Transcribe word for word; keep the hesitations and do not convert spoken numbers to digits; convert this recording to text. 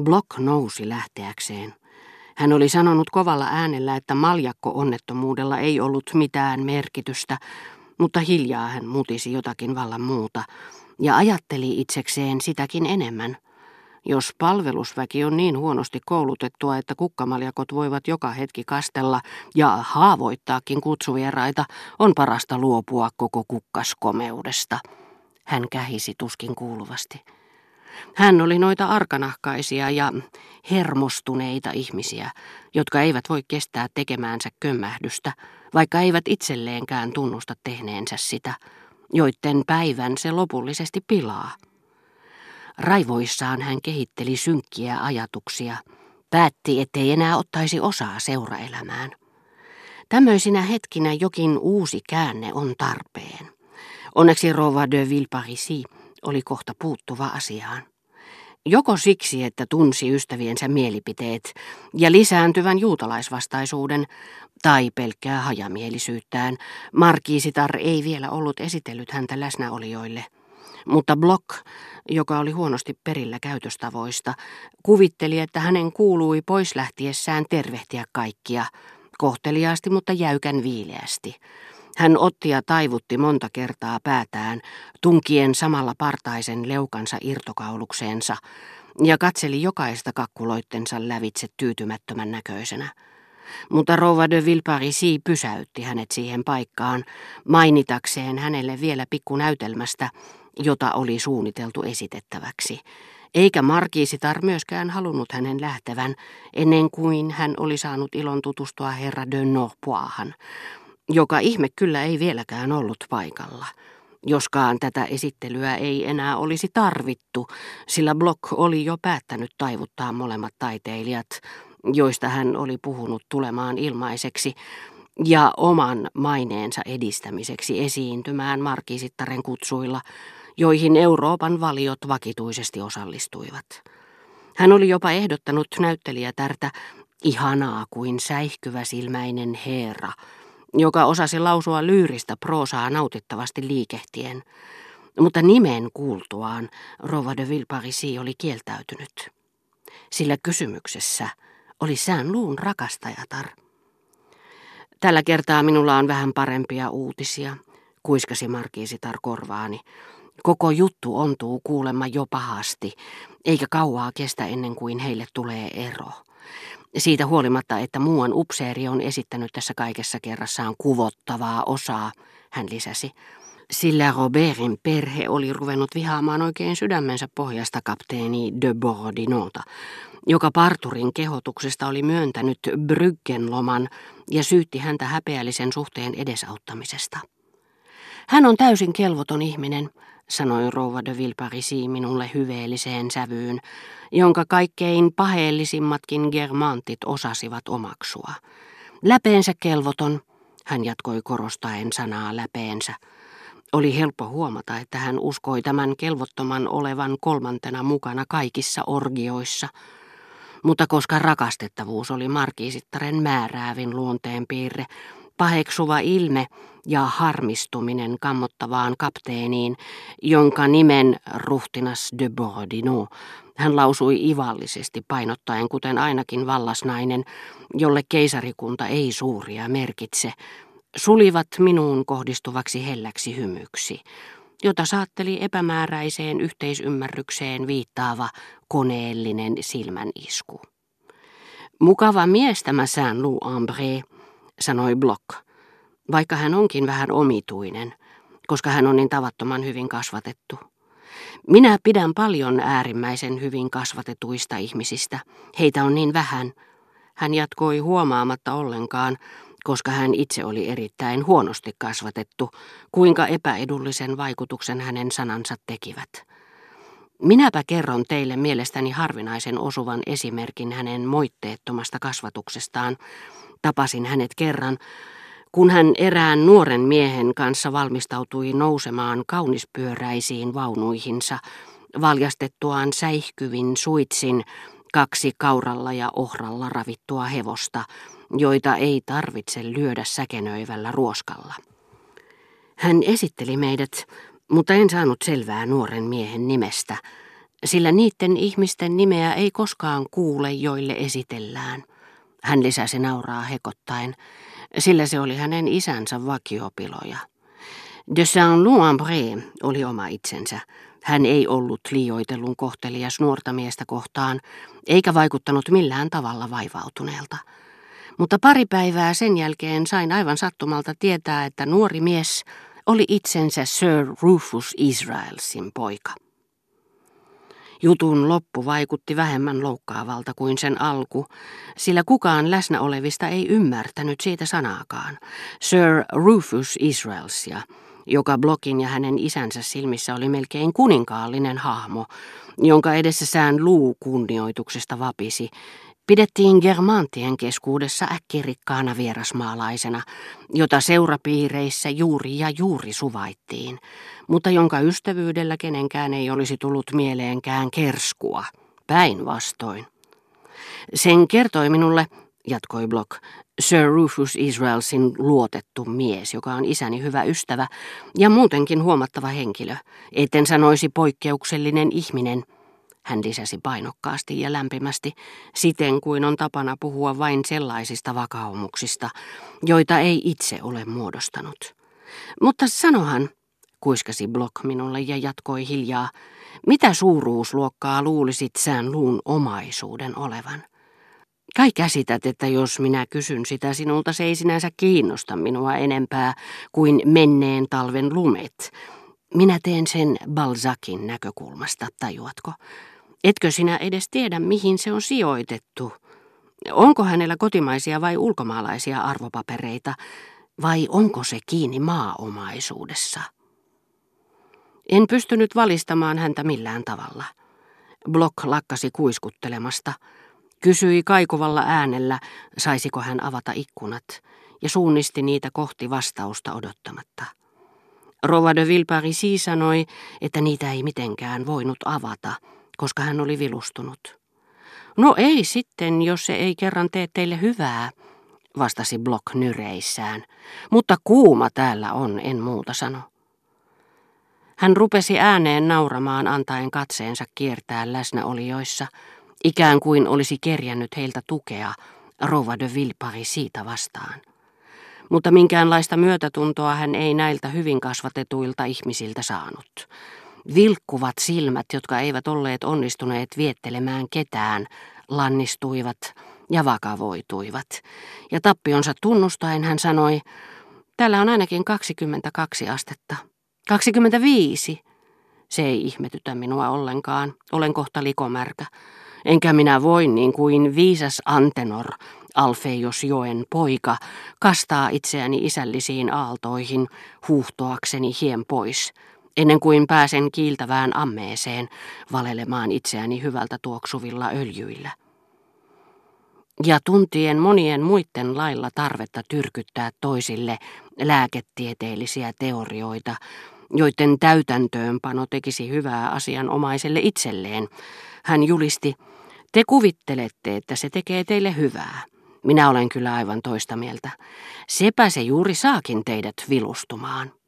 Bloch nousi lähteäkseen. Hän oli sanonut kovalla äänellä, että maljakko-onnettomuudella ei ollut mitään merkitystä, mutta hiljaa hän mutisi jotakin vallan muuta ja ajatteli itsekseen sitäkin enemmän. Jos palvelusväki on niin huonosti koulutettua, että kukkamaljakot voivat joka hetki kastella ja haavoittaakin kutsuvieraita, on parasta luopua koko kukkaskomeudesta. Hän kähisi tuskin kuuluvasti. Hän oli noita arkanahkaisia ja hermostuneita ihmisiä, jotka eivät voi kestää tekemäänsä kömmähdystä, vaikka eivät itselleenkään tunnusta tehneensä sitä, joiden päivän se lopullisesti pilaa. Raivoissaan hän kehitteli synkkiä ajatuksia, päätti, ettei enää ottaisi osaa seuraelämään. Tämmöisinä hetkinä jokin uusi käänne on tarpeen. Onneksi rouva de Villeparisi oli kohta puuttuva asiaan. Joko siksi, että tunsi ystäviensä mielipiteet ja lisääntyvän juutalaisvastaisuuden tai pelkkää hajamielisyyttään, markiisitar ei vielä ollut esitellyt häntä läsnäolijoille. Mutta Bloch, joka oli huonosti perillä käytöstavoista, kuvitteli, että hänen kuului pois lähtiessään tervehtiä kaikkia, kohteliaasti mutta jäykän viileästi. Hän otti ja taivutti monta kertaa päätään, tunkien samalla partaisen leukansa irtokaulukseensa, ja katseli jokaista kakkuloittensa lävitse tyytymättömän näköisenä. Mutta rouva de Villeparisi pysäytti hänet siihen paikkaan, mainitakseen hänelle vielä pikkunäytelmästä, jota oli suunniteltu esitettäväksi. Eikä markiisitar myöskään halunnut hänen lähtevän, ennen kuin hän oli saanut ilon tutustua herra de Nord-Poahan, joka ihme kyllä ei vieläkään ollut paikalla. Joskaan tätä esittelyä ei enää olisi tarvittu, sillä Bloch oli jo päättänyt taivuttaa molemmat taiteilijat, joista hän oli puhunut tulemaan ilmaiseksi ja oman maineensa edistämiseksi esiintymään markiisittaren kutsuilla, joihin Euroopan valiot vakituisesti osallistuivat. Hän oli jopa ehdottanut näyttelijätärtä ihanaa kuin säihkyväsilmäinen Heera, joka osasi lausua lyyristä proosaa nautittavasti liikehtien, mutta nimen kuultuaan rouva de Villeparisi oli kieltäytynyt, sillä kysymyksessä oli Saint-Loup'n rakastajatar. Tällä kertaa minulla on vähän parempia uutisia, kuiskasi markiisitar korvaani. Koko juttu ontuu kuulemma jo pahasti, eikä kauaa kestä ennen kuin heille tulee ero. Siitä huolimatta, että muuan upseeri on esittänyt tässä kaikessa kerrassaan kuvottavaa osaa, hän lisäsi, sillä Robertin perhe oli ruvennut vihaamaan oikein sydämensä pohjasta kapteeni de Bordinota, joka parturin kehotuksesta oli myöntänyt Bryggen loman ja syytti häntä häpeällisen suhteen edesauttamisesta. Hän on täysin kelvoton ihminen, sanoi rouva de Villeparisi minulle hyveelliseen sävyyn, jonka kaikkein paheellisimmatkin germantit osasivat omaksua. Läpeensä kelvoton, hän jatkoi korostaen sanaa läpeensä. Oli helppo huomata, että hän uskoi tämän kelvottoman olevan kolmantena mukana kaikissa orgioissa. Mutta koska rakastettavuus oli markiisittaren määräävin luonteenpiirre, paheksuva ilme ja harmistuminen kammottavaan kapteeniin, jonka nimen ruhtinas de Bordino hän lausui ivallisesti painottaen, kuten ainakin vallasnainen, jolle keisarikunta ei suuria merkitse, sulivat minuun kohdistuvaksi helläksi hymyksi, jota saatteli epämääräiseen yhteisymmärrykseen viittaava koneellinen silmänisku. Mukava mies tämä Saint-Loup-Ambré, sanoi Bloch, vaikka hän onkin vähän omituinen, koska hän on niin tavattoman hyvin kasvatettu. Minä pidän paljon äärimmäisen hyvin kasvatetuista ihmisistä. Heitä on niin vähän. Hän jatkoi huomaamatta ollenkaan, koska hän itse oli erittäin huonosti kasvatettu, kuinka epäedullisen vaikutuksen hänen sanansa tekivät. Minäpä kerron teille mielestäni harvinaisen osuvan esimerkin hänen moitteettomasta kasvatuksestaan. Tapasin hänet kerran, kun hän erään nuoren miehen kanssa valmistautui nousemaan kaunispyöräisiin vaunuihinsa, valjastettuaan säihkyvin suitsin kaksi kauralla ja ohralla ravittua hevosta, joita ei tarvitse lyödä säkenöivällä ruoskalla. Hän esitteli meidät, mutta en saanut selvää nuoren miehen nimestä, sillä niiden ihmisten nimeä ei koskaan kuule, joille esitellään. Hän lisäsi nauraa hekottaen, sillä se oli hänen isänsä vakiopiloja. De Saint-Loup-en-Bray oli oma itsensä. Hän ei ollut liioitellun kohtelias nuorta miestä kohtaan, eikä vaikuttanut millään tavalla vaivautuneelta. Mutta pari päivää sen jälkeen sain aivan sattumalta tietää, että nuori mies oli itsensä Sir Rufus Israelsin poika. Jutun loppu vaikutti vähemmän loukkaavalta kuin sen alku, sillä kukaan läsnä olevista ei ymmärtänyt siitä sanaakaan. Sir Rufus Israelsia, joka Blochin ja hänen isänsä silmissä oli melkein kuninkaallinen hahmo, jonka edessään luu kunnioituksesta vapisi, pidettiin Guermantien keskuudessa äkkirikkaana vierasmaalaisena, jota seurapiireissä juuri ja juuri suvaittiin, mutta jonka ystävyydellä kenenkään ei olisi tullut mieleenkään kerskua. Päinvastoin. Sen kertoi minulle, jatkoi Bloch, Sir Rufus Israelsin luotettu mies, joka on isäni hyvä ystävä ja muutenkin huomattava henkilö, etten sanoisi poikkeuksellinen ihminen. Hän lisäsi painokkaasti ja lämpimästi, siten kuin on tapana puhua vain sellaisista vakaumuksista, joita ei itse ole muodostanut. Mutta sanohan, kuiskasi Bloch minulle ja jatkoi hiljaa, mitä suuruusluokkaa luulisit sään luun omaisuuden olevan? Kai käsität, että jos minä kysyn sitä sinulta, se ei sinänsä kiinnosta minua enempää kuin menneen talven lumet. Minä teen sen Balzakin näkökulmasta, tajuatko? Etkö sinä edes tiedä, mihin se on sijoitettu? Onko hänellä kotimaisia vai ulkomaalaisia arvopapereita, vai onko se kiinni maaomaisuudessa? En pystynyt valistamaan häntä millään tavalla. Bloch lakkasi kuiskuttelemasta. Kysyi kaikuvalla äänellä, saisiko hän avata ikkunat, ja suunnisti niitä kohti vastausta odottamatta. Rouva de Villeparisi sanoi, että niitä ei mitenkään voinut avata, koska hän oli vilustunut. No ei sitten, jos se ei kerran tee teille hyvää, vastasi Bloch nyreissään. Mutta kuuma täällä on, en muuta sano. Hän rupesi ääneen nauramaan antaen katseensa kiertää läsnäolijoissa, ikään kuin olisi kerjännyt heiltä tukea rouva de Villeparisiita vastaan. Mutta minkäänlaista myötätuntoa hän ei näiltä hyvin kasvatetuilta ihmisiltä saanut. Vilkkuvat silmät, jotka eivät olleet onnistuneet viettelemään ketään, lannistuivat ja vakavoituivat. Ja tappionsa tunnustaen hän sanoi, täällä on ainakin kaksikymmentäkaksi astetta. kaksikymmentäviisi. Se ei ihmetytä minua ollenkaan. Olen kohta likomärkä. Enkä minä voi niin kuin viisas Antenor, Alfejosjoen poika, kastaa itseäni isällisiin aaltoihin huuhtoakseni hien pois, ennen kuin pääsen kiiltävään ammeeseen valelemaan itseäni hyvältä tuoksuvilla öljyillä. Ja tuntien monien muiden lailla tarvetta tyrkyttää toisille lääketieteellisiä teorioita, joiden täytäntöönpano tekisi hyvää asianomaiselle itselleen, hän julisti, te kuvittelette, että se tekee teille hyvää. Minä olen kyllä aivan toista mieltä. Sepä se juuri saakin teidät vilustumaan.